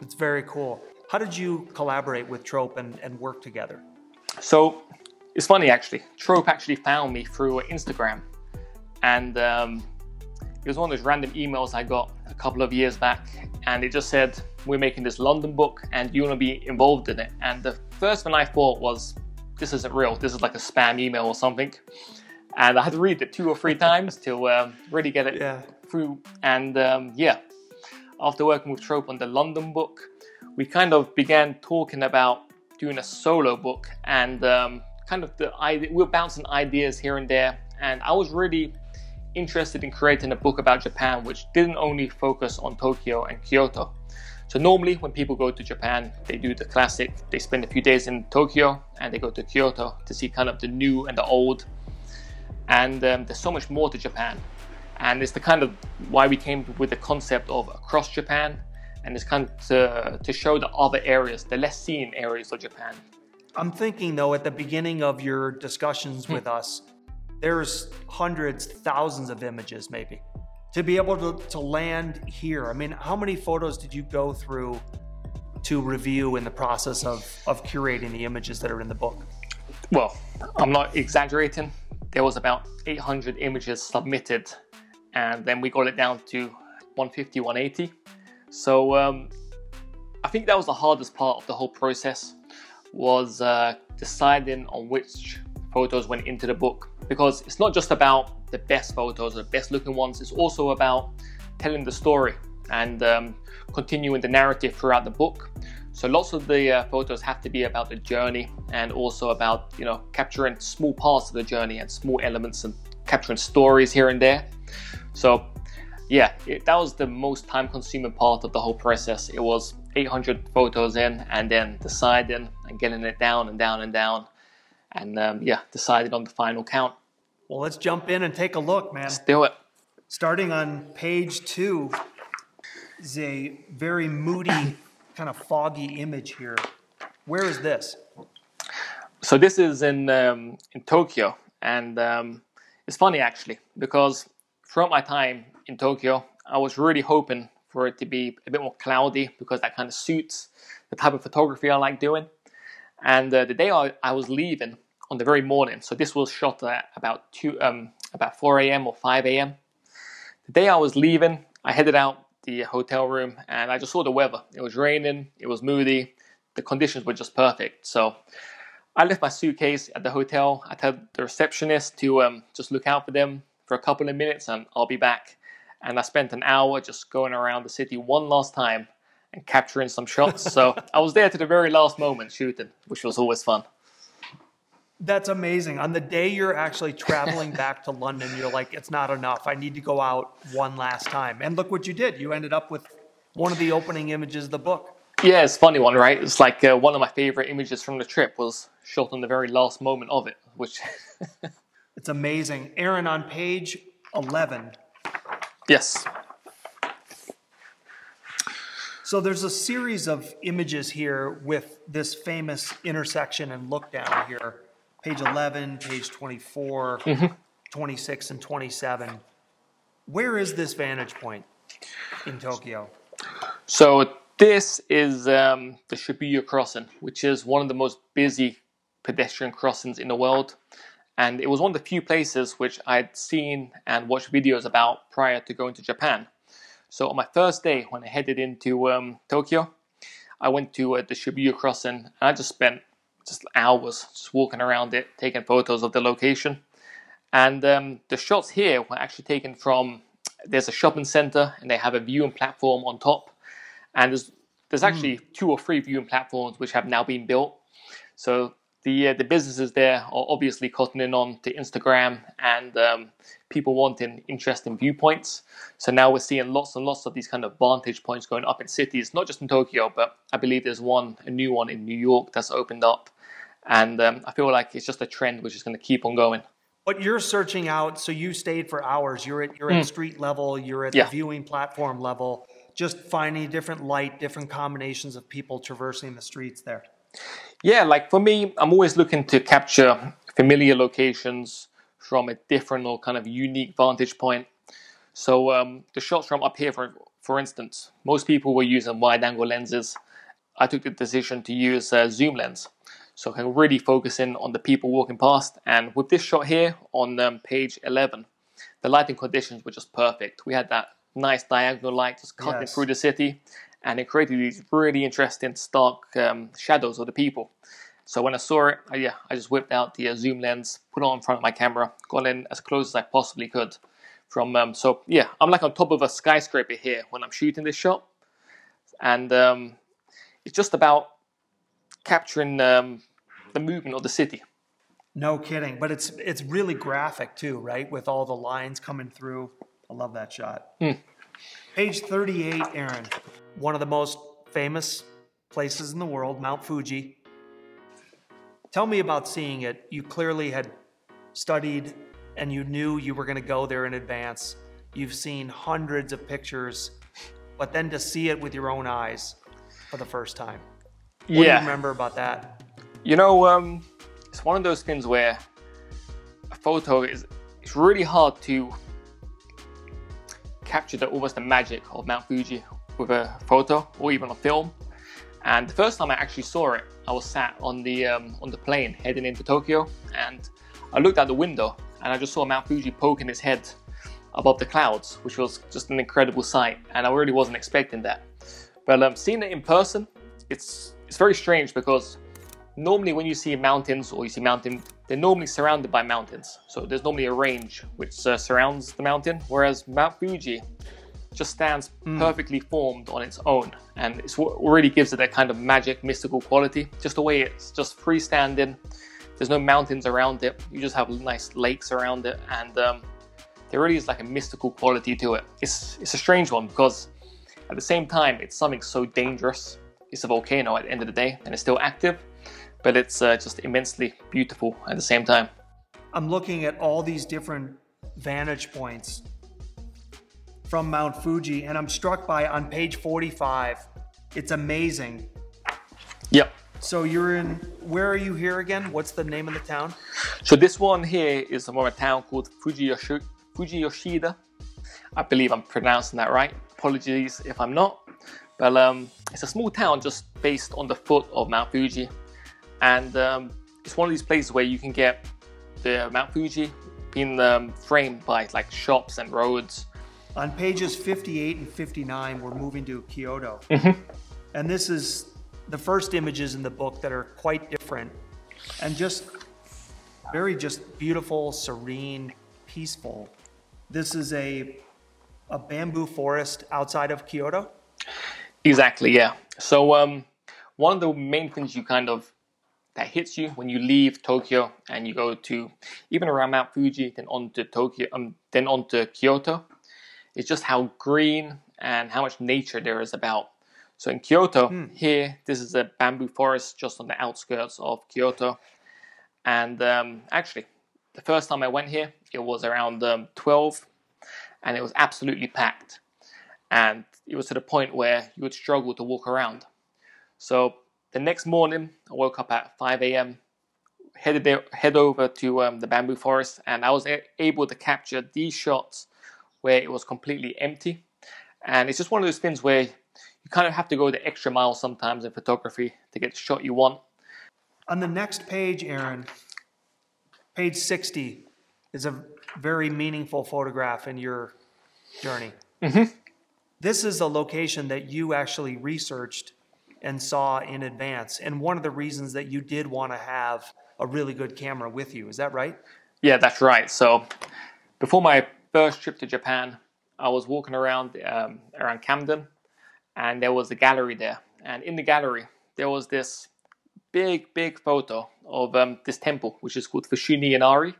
It's very cool. How did you collaborate with Trope and, and work together? So it's funny, actually. Trope actually found me through Instagram. And um, it was one of those random emails I got a couple of years back. And it just said, we're making this London book and you want to be involved in it. And the first one I thought was, this isn't real. This is like a spam email or something. And I had to read it two or three times to um, really get it yeah. through. And um, yeah, after working with Trope on the London book, we kind of began talking about doing a solo book and um, kind of the idea, we were bouncing ideas here and there. And I was really interested in creating a book about Japan, which didn't only focus on Tokyo and Kyoto. So normally when people go to Japan, they do the classic, they spend a few days in Tokyo and they go to Kyoto to see kind of the new and the old. And um, there's so much more to Japan. And it's the kind of why we came with the concept of Across Japan. And it's kind of to, to show the other areas, the less seen areas of Japan. I'm thinking though, at the beginning of your discussions hmm. with us, there's hundreds, thousands of images maybe. To be able to, to land here, I mean, how many photos did you go through to review in the process of, of curating the images that are in the book? Well, I'm not exaggerating. There was about eight hundred images submitted, and then we got it down to one fifty, one eighty. So um, I think that was the hardest part of the whole process, was uh, deciding on which photos went into the book. Because it's not just about the best photos or the best looking ones, it's also about telling the story and um, continuing the narrative throughout the book. So lots of the uh, photos have to be about the journey and also about, you know, capturing small parts of the journey and small elements and capturing stories here and there. So yeah, it, that was the most time consuming part of the whole process. It was eight hundred photos in and then deciding and getting it down and down and down. And um, yeah, decided on the final count. Well, let's jump in and take a look, man. Let's do it. Starting on page two is a very moody, kind of foggy image here. Where is this? So this is in um, in Tokyo. And um, it's funny, actually, because throughout my time in Tokyo, I was really hoping for it to be a bit more cloudy because that kind of suits the type of photography I like doing. And uh, the day I, I was leaving, on the very morning, so this was shot at about two, um, about four a.m. or five a.m. The day I was leaving, I headed out the hotel room and I just saw the weather. It was raining, it was moody, the conditions were just perfect. So I left my suitcase at the hotel. I told the receptionist to um, just look out for them for a couple of minutes and I'll be back. And I spent an hour just going around the city one last time and capturing some shots. So I was there to the very last moment shooting, which was always fun. That's amazing. On the day you're actually traveling back to London, you're like, it's not enough. I need to go out one last time. And look what you did. You ended up with one of the opening images of the book. Yeah, it's a funny one, right? It's like uh, one of my favorite images from the trip was shot on the very last moment of it, which... It's amazing. Aaron, on page eleven. Yes. So there's a series of images here with this famous intersection and look down here. Page eleven, page twenty-four, mm-hmm. twenty-six, and twenty-seven. Where is this vantage point in Tokyo? So this is um, the Shibuya Crossing, which is one of the most busy pedestrian crossings in the world. And it was one of the few places which I'd seen and watched videos about prior to going to Japan. So on my first day, when I headed into um, Tokyo, I went to uh, the Shibuya Crossing, and I just spent just hours just walking around it, taking photos of the location. And um, the shots here were actually taken from, there's a shopping center and they have a viewing platform on top. And there's there's actually mm. two or three viewing platforms which have now been built. So the uh, the businesses there are obviously cottoning on to Instagram and um, people wanting interesting viewpoints. So now we're seeing lots and lots of these kind of vantage points going up in cities, not just in Tokyo, but I believe there's one, a new one in New York that's opened up. And um, I feel like it's just a trend which is going to keep on going. But you're searching out, so you stayed for hours. You're at you're at mm. street level, you're at yeah. the viewing platform level, just finding different light, different combinations of people traversing the streets there. Yeah, like for me, I'm always looking to capture familiar locations from a different or kind of unique vantage point. So um, the shots from up here, for, for instance, most people were using wide-angle lenses. I took the decision to use a zoom lens. So I can really focus in on the people walking past. And with this shot here on um, page eleven, the lighting conditions were just perfect. We had that nice diagonal light just cutting yes. through the city. And it created these really interesting stark um, shadows of the people. So when I saw it, I, yeah, I just whipped out the uh, zoom lens, put it on in front of my camera, got in as close as I possibly could. From um, So yeah, I'm like on top of a skyscraper here when I'm shooting this shot. And um, it's just about capturing um, the movement of the city. No kidding, but it's it's really graphic too, right? With all the lines coming through. I love that shot. Mm. Page thirty-eight, Aaron. One of the most famous places in the world, Mount Fuji. Tell me about seeing it. You clearly had studied and you knew you were going to go there in advance. You've seen hundreds of pictures, but then to see it with your own eyes for the first time. What yeah. do you remember about that? You know, um, it's one of those things where a photo is, it's really hard to capture the almost the magic of Mount Fuji with a photo or even a film. And the first time I actually saw it, I was sat on the um, on the plane heading into Tokyo, and I looked out the window and I just saw Mount Fuji poking his head above the clouds, which was just an incredible sight. And I really wasn't expecting that. But um, seeing it in person, it's It's very strange because normally when you see mountains or you see mountain, they're normally surrounded by mountains. So there's normally a range which uh, surrounds the mountain, whereas Mount Fuji just stands mm. perfectly formed on its own. And it's what really gives it that kind of magic, mystical quality, just the way it's just freestanding. There's no mountains around it. You just have nice lakes around it. And um, there really is like a mystical quality to it. It's, it's a strange one because at the same time, it's something so dangerous. It's a volcano at the end of the day, and it's still active. but it's uh, just immensely beautiful at the same time. I'm looking at all these different vantage points from Mount Fuji, and I'm struck by, on page forty-five, it's amazing. Yep. So you're in, where are you here again? What's the name of the town? So this one here is from a town called Fujiyoshi, Fujiyoshida. I believe I'm pronouncing that right. Apologies if I'm not. But um, it's a small town just based on the foot of Mount Fuji. And um, it's one of these places where you can get the Mount Fuji being um, framed by like shops and roads. On pages fifty-eight and fifty-nine, we're moving to Kyoto. Mm-hmm. And this is the first images in the book that are quite different and just very just beautiful, serene, peaceful. This is a a bamboo forest outside of Kyoto? Exactly, yeah. So um, one of the main things you kind of, that hits you when you leave Tokyo and you go to, even around Mount Fuji, then on to Tokyo, um, then on to Kyoto, is just how green and how much nature there is about. So in Kyoto, mm. here, this is a bamboo forest just on the outskirts of Kyoto. And um, actually, the first time I went here, it was around um, twelve, and it was absolutely packed. And it was to the point where you would struggle to walk around. So the next morning, I woke up at five a.m., headed there, head over to um, the bamboo forest, and I was a- able to capture these shots where it was completely empty. And it's just one of those things where you kind of have to go the extra mile sometimes in photography to get the shot you want. On the next page, Aaron, page sixty is a very meaningful photograph in your journey. Mm-hmm. This is a location that you actually researched and saw in advance, and one of the reasons that you did want to have a really good camera with you. Is that right? Yeah, that's right. So before my first trip to Japan, I was walking around um, around Camden, and there was a gallery there. And in the gallery, there was this big, big photo of um, this temple, which is called Fushimi Inari.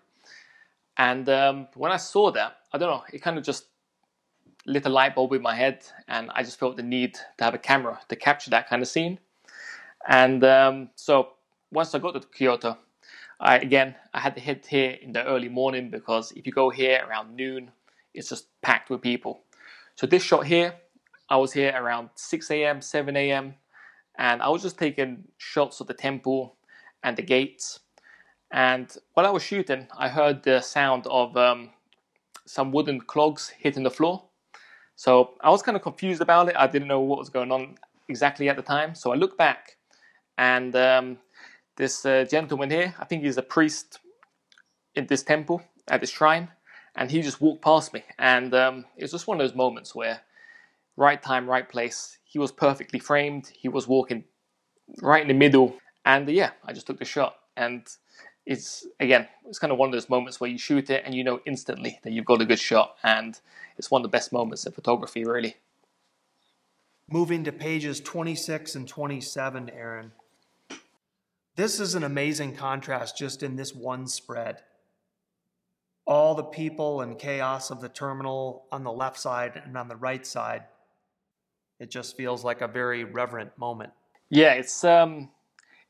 And um, when I saw that, I don't know, it kind of just lit a light bulb in my head, and I just felt the need to have a camera to capture that kind of scene. And um, so once I got to Kyoto, I, again, I had to head here in the early morning, because if you go here around noon, it's just packed with people. So this shot here, I was here around six a.m., seven a.m., and I was just taking shots of the temple and the gates. And while I was shooting, I heard the sound of um, some wooden clogs hitting the floor. So I was kind of confused about it. I didn't know what was going on exactly at the time. So I looked back, and um, this uh, gentleman here, I think he's a priest in this temple, at this shrine, and he just walked past me. And um, it was just one of those moments where right time, right place. He was perfectly framed. He was walking right in the middle. And uh, yeah, I just took the shot. And it's, again, it's kind of one of those moments where you shoot it and you know instantly that you've got a good shot. And it's one of the best moments in photography, really. Moving to pages twenty-six and twenty-seven, Aaron. This is an amazing contrast just in this one spread. All the people and chaos of the terminal on the left side and on the right side. It just feels like a very reverent moment. Yeah, it's um,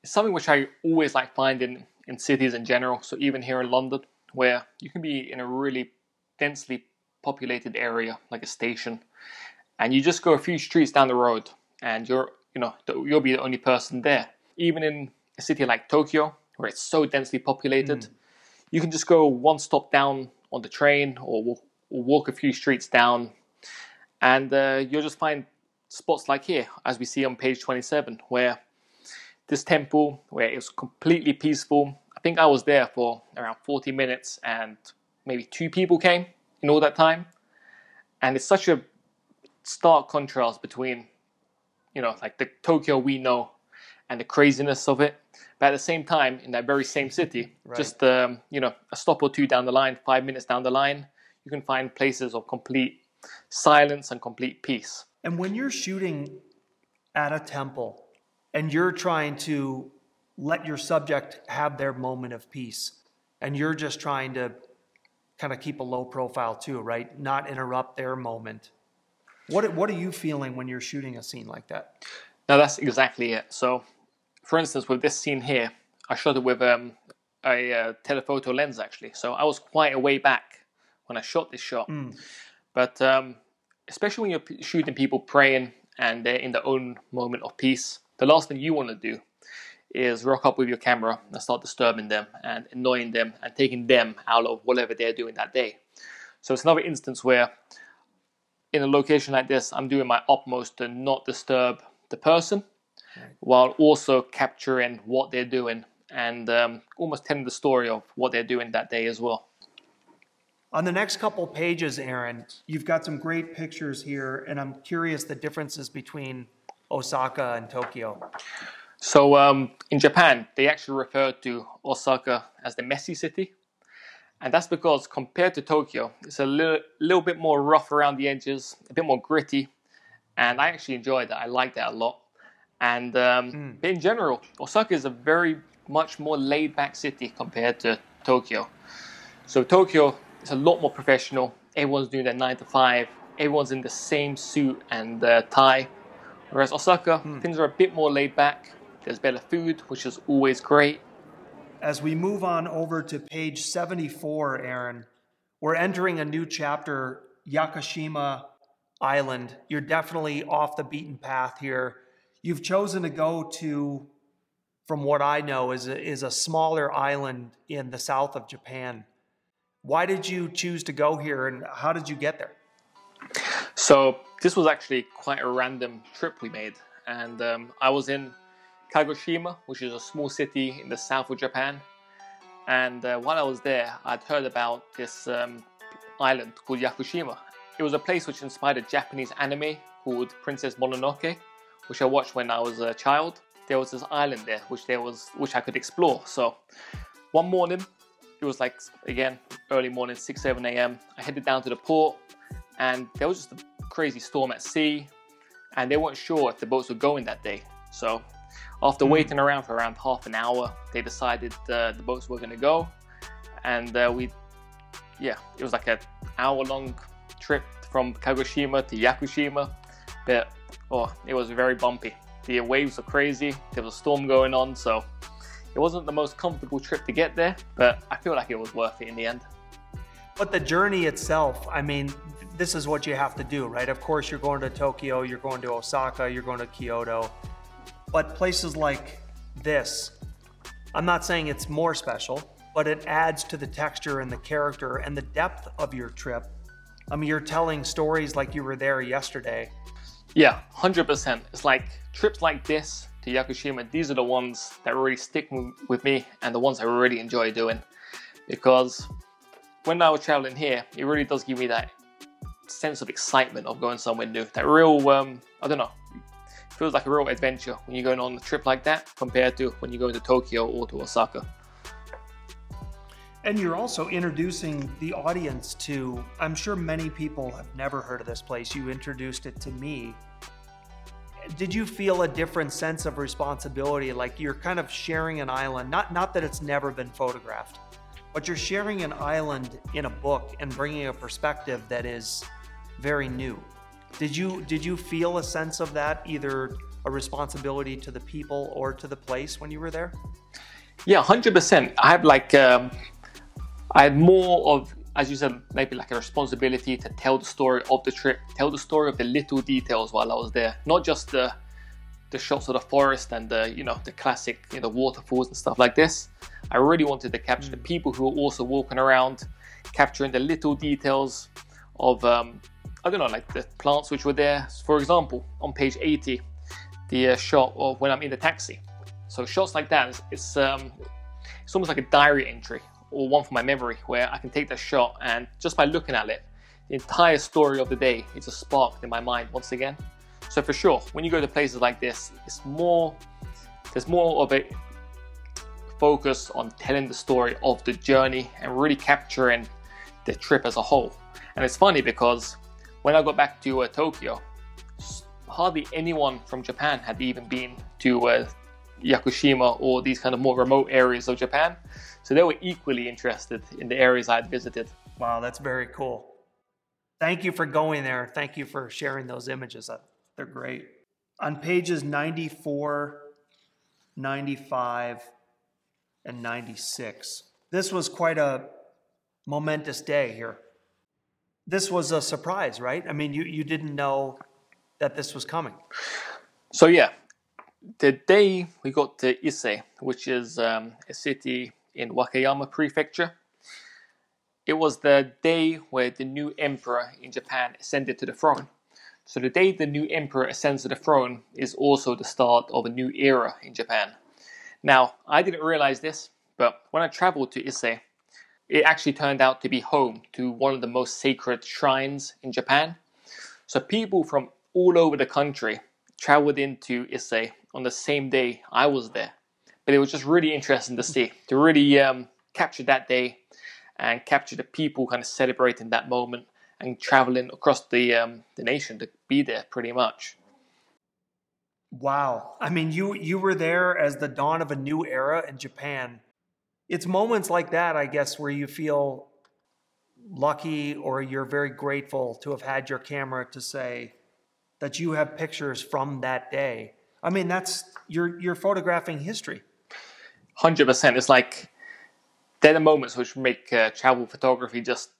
it's something which I always like finding in cities in general. So even here in London, where you can be in a really densely populated area, like a station, and you just go a few streets down the road, and you're you know you'll be the only person there. Even in a city like Tokyo, where it's so densely populated. Mm. You can just go one stop down on the train or walk, or walk a few streets down, and uh, you'll just find spots like here, as we see on page twenty-seven, where this temple, where it was completely peaceful. I think I was there for around forty minutes, and maybe two people came in all that time. And it's such a stark contrast between, you know, like the Tokyo we know and the craziness of it. But at the same time, in that very same city, right. just um, you know, a stop or two down the line, five minutes down the line, you can find places of complete silence and complete peace. And when you're shooting at a temple and you're trying to let your subject have their moment of peace, and you're just trying to kind of keep a low profile too, right? Not interrupt their moment. What what are you feeling when you're shooting a scene like that? Now that's exactly it. So, for instance, with this scene here, I shot it with um, a uh, telephoto lens, actually. So I was quite a way back when I shot this shot. Mm. But um, especially when you're shooting people praying and they're in their own moment of peace, the last thing you want to do is rock up with your camera and start disturbing them and annoying them and taking them out of whatever they're doing that day. So it's another instance where in a location like this, I'm doing my utmost to not disturb the person, right, while also capturing what they're doing and um, almost telling the story of what they're doing that day as well. On the next couple pages, Aaron, you've got some great pictures here, and I'm curious the differences between Osaka and Tokyo. So um, in Japan, they actually refer to Osaka as the messy city. And that's because compared to Tokyo, it's a little, little bit more rough around the edges, a bit more gritty. And I actually enjoy that. I like that a lot. And um, mm. but in general, Osaka is a very much more laid-back city compared to Tokyo. So Tokyo is a lot more professional. Everyone's doing their nine to five. Everyone's in the same suit and uh, tie. Whereas Osaka, mm. things are a bit more laid-back. There's better food, which is always great. As we move on over to page seventy-four, Aaron, we're entering a new chapter, Yakushima Island. You're definitely off the beaten path here. You've chosen to go to, from what I know, is a, is a smaller island in the south of Japan. Why did you choose to go here, and how did you get there? So this was actually quite a random trip we made, and um, I was in Kagoshima, which is a small city in the south of Japan. And uh, while I was there, I'd heard about this um, island called Yakushima. It was a place which inspired a Japanese anime called Princess Mononoke, which I watched when I was a child. There was this island there, which there was, which I could explore. So one morning, it was like, again, early morning, six, seven a.m. I headed down to the port, and there was just a crazy storm at sea, and they weren't sure if the boats were going that day. So after waiting around for around half an hour, they decided uh, the boats were going to go. And uh, we, yeah, it was like an hour-long trip from Kagoshima to Yakushima. But, oh, it was very bumpy. The waves were crazy. There was a storm going on. So it wasn't the most comfortable trip to get there, but I feel like it was worth it in the end. But the journey itself, I mean, this is what you have to do, right? Of course, you're going to Tokyo, you're going to Osaka, you're going to Kyoto. But places like this, I'm not saying it's more special, but it adds to the texture and the character and the depth of your trip. I mean, you're telling stories like you were there yesterday. Yeah, one hundred percent. It's like trips like this to Yakushima, these are the ones that really stick with me and the ones I really enjoy doing. Because when I was traveling here, it really does give me that sense of excitement of going somewhere new. That real, um, I don't know. Feels like a real adventure when you're going on a trip like that compared to when you go to Tokyo or to Osaka. And you're also introducing the audience to, I'm sure many people have never heard of this place. You introduced it to me. Did you feel a different sense of responsibility? Like you're kind of sharing an island, not, not that it's never been photographed, but you're sharing an island in a book and bringing a perspective that is very new. Did you did you feel a sense of that, either a responsibility to the people or to the place when you were there? Yeah, one hundred percent. I had like um, I had more of, as you said, maybe like a responsibility to tell the story of the trip, tell the story of the little details while I was there, not just the the shots of the forest and the you know the classic you know waterfalls and stuff like this. I really wanted to capture the people who were also walking around, capturing the little details of. Um, I don't know, like the plants which were there. For example, on page eighty, the uh, shot of when I'm in the taxi. So shots like that, it's, it's, um, it's almost like a diary entry or one from my memory where I can take that shot and just by looking at it, the entire story of the day is just sparked in my mind once again. So for sure, when you go to places like this, it's more, there's more of a focus on telling the story of the journey and really capturing the trip as a whole. And it's funny because when I got back to uh, Tokyo, hardly anyone from Japan had even been to uh, Yakushima or these kind of more remote areas of Japan. So they were equally interested in the areas I had visited. Wow, that's very cool. Thank you for going there. Thank you for sharing those images. They're great. On pages ninety-four, ninety-five, and ninety-six. This was quite a momentous day here. This was a surprise, right? I mean, you, you didn't know that this was coming. So yeah, the day we got to Ise, which is um, a city in Wakayama Prefecture, it was the day where the new emperor in Japan ascended to the throne. So the day the new emperor ascends to the throne is also the start of a new era in Japan. Now, I didn't realize this, but when I traveled to Ise, it actually turned out to be home to one of the most sacred shrines in Japan. So people from all over the country traveled into Ise on the same day I was there. But it was just really interesting to see, to really um, capture that day and capture the people kind of celebrating that moment and traveling across the um, the nation to be there pretty much. Wow. I mean, you you were there as the dawn of a new era in Japan. It's moments like that, I guess, where you feel lucky or you're very grateful to have had your camera to say that you have pictures from that day. I mean, that's you're you're photographing history. one hundred percent. It's like they're the moments which make uh, travel photography just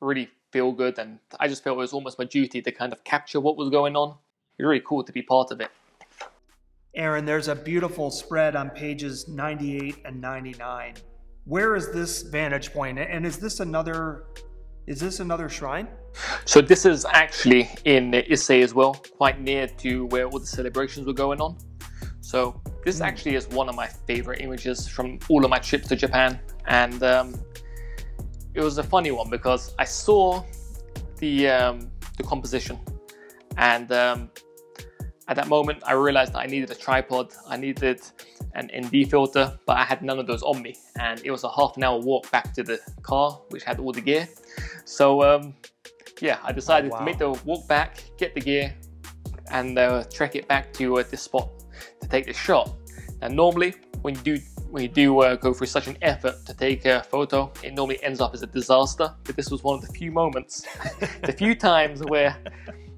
really feel good, and I just felt it was almost my duty to kind of capture what was going on. It was really cool to be part of it. Aaron, there's a beautiful spread on pages ninety-eight and ninety-nine. Where is this vantage point? And is this another is this another shrine? So this is actually in Ise as well, quite near to where all the celebrations were going on. So this mm. actually is one of my favorite images from all of my trips to Japan, and um, it was a funny one because I saw the um, the composition, and um, at that moment I realized that I needed a tripod, I needed an N D filter, but I had none of those on me, and it was a half an hour walk back to the car which had all the gear. So um, yeah, I decided oh, wow. to make the walk back, get the gear, and uh, trek it back to uh, this spot to take this shot. Now normally when you do When you do uh, go through such an effort to take a photo, it normally ends up as a disaster, but this was one of the few moments, the few times where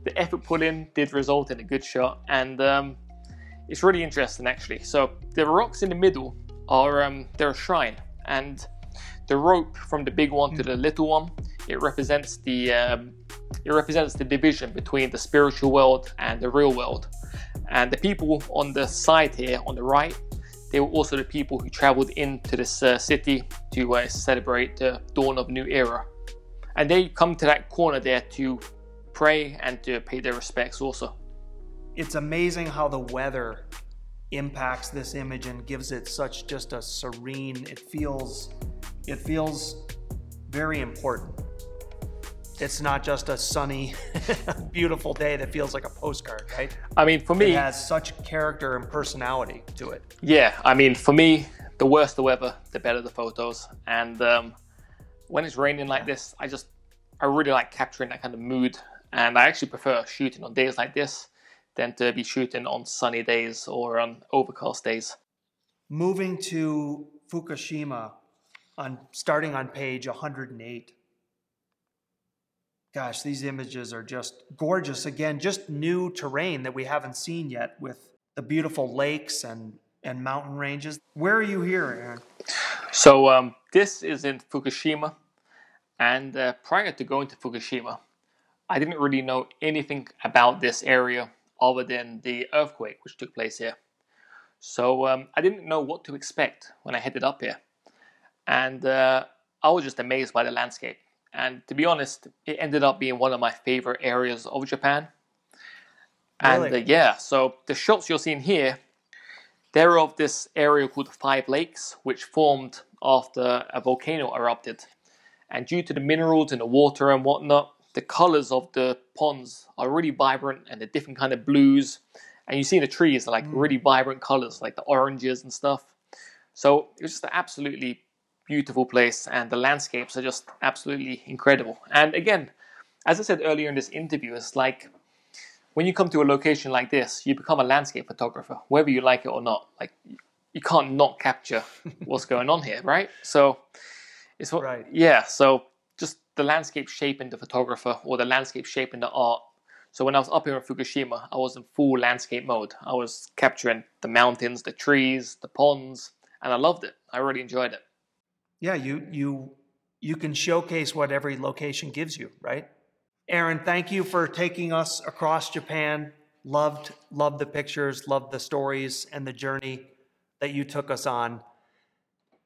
the effort put in did result in a good shot, and um, it's really interesting actually. So the rocks in the middle are, um, they're a shrine, and the rope from the big one to the little one, it represents the, um, it represents the division between the spiritual world and the real world. And the people on the side here, on the right, they were also the people who traveled into this uh, city to uh, celebrate the dawn of a new era. And they come to that corner there to pray and to pay their respects also. It's amazing how the weather impacts this image and gives it such just a serene, it feels, it feels very important. It's not just a sunny, beautiful day that feels like a postcard, right? I mean, for me... It has such character and personality to it. Yeah, I mean, for me, the worse the weather, the better the photos. And um, when it's raining like this, I just, I really like capturing that kind of mood. And I actually prefer shooting on days like this than to be shooting on sunny days or on overcast days. Moving to Fukushima, on starting on page one hundred eight, Gosh, these images are just gorgeous. Again, just new terrain that we haven't seen yet with the beautiful lakes and, and mountain ranges. Where are you here, Aaron? So um, this is in Fukushima. And uh, prior to going to Fukushima, I didn't really know anything about this area other than the earthquake which took place here. So um, I didn't know what to expect when I headed up here. And uh, I was just amazed by the landscape. And to be honest, it ended up being one of my favorite areas of Japan. And really? uh, yeah, so the shots you're seeing here, they're of this area called Five Lakes, which formed after a volcano erupted. And due to the minerals in the water and whatnot, the colors of the ponds are really vibrant and they're different kind of blues. And you see in the trees, like mm. really vibrant colors, like the oranges and stuff. So it was just an absolutely beautiful place, and the landscapes are just absolutely incredible. And again, as I said earlier in this interview, it's like when you come to a location like this, you become a landscape photographer, whether you like it or not. Like you can't not capture what's going on here, right? So it's what, right. yeah. So just the landscape shaping the photographer, or the landscape shaping the art. So when I was up here in Fukushima, I was in full landscape mode. I was capturing the mountains, the trees, the ponds, and I loved it. I really enjoyed it. Yeah, you you you can showcase what every location gives you, right? Aaron, thank you for taking us across Japan. Loved, loved the pictures, loved the stories and the journey that you took us on.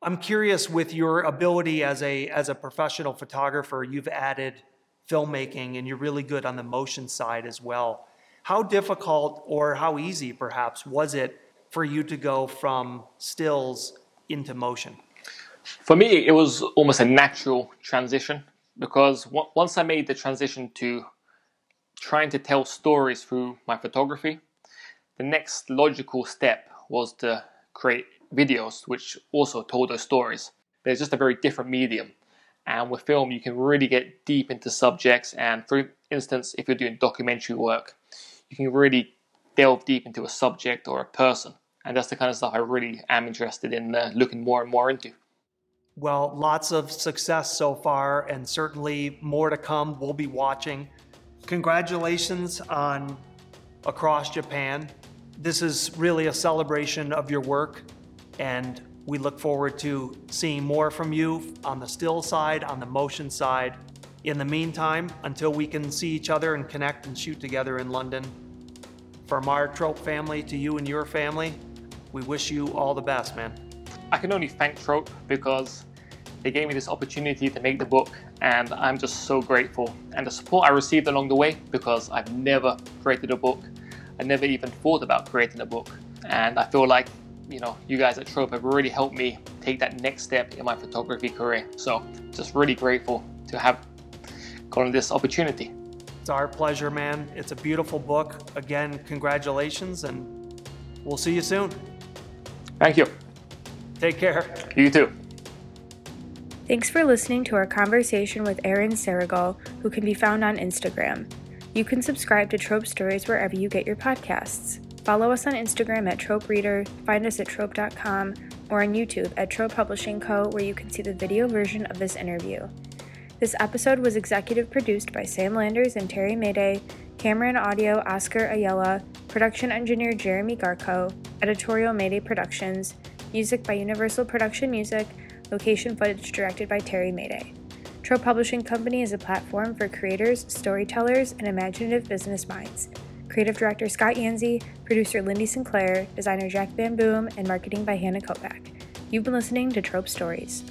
I'm curious, with your ability as a as a professional photographer, you've added filmmaking and you're really good on the motion side as well. How difficult or how easy perhaps was it for you to go from stills into motion? For me, it was almost a natural transition, because w- once I made the transition to trying to tell stories through my photography, the next logical step was to create videos, which also told those stories. But it's just a very different medium. And with film, you can really get deep into subjects. And for instance, if you're doing documentary work, you can really delve deep into a subject or a person. And that's the kind of stuff I really am interested in uh, looking more and more into. Well, lots of success so far, and certainly more to come. We'll be watching. Congratulations on Across Japan. This is really a celebration of your work, and we look forward to seeing more from you on the still side, on the motion side. In the meantime, until we can see each other and connect and shoot together in London, from our Trope family to you and your family, we wish you all the best, man. I can only thank Trope, because they gave me this opportunity to make the book, and I'm just so grateful. And the support I received along the way, because I've never created a book. I never even thought about creating a book. And I feel like, you know, you guys at Trope have really helped me take that next step in my photography career. So just really grateful to have gotten this opportunity. It's our pleasure, man. It's a beautiful book. Again, congratulations, and we'll see you soon. Thank you. Take care. You too. Thanks for listening to our conversation with Aaron Saragel, who can be found on Instagram. You can subscribe to Trope Stories wherever you get your podcasts. Follow us on Instagram at Trope Reader, find us at trope dot com, or on YouTube at Trope Publishing Co., where you can see the video version of this interview. This episode was executive produced by Sam Landers and Terry Mayday, camera and audio Oscar Ayala, production engineer Jeremy Garco, editorial Mayday Productions, music by Universal Production Music, location footage directed by Terry Mayday. Trope Publishing Company is a platform for creators, storytellers, and imaginative business minds. Creative director Scott Yanzi, producer Lindy Sinclair, designer Jack Van Boom, and marketing by Hannah Kopak. You've been listening to Trope Stories.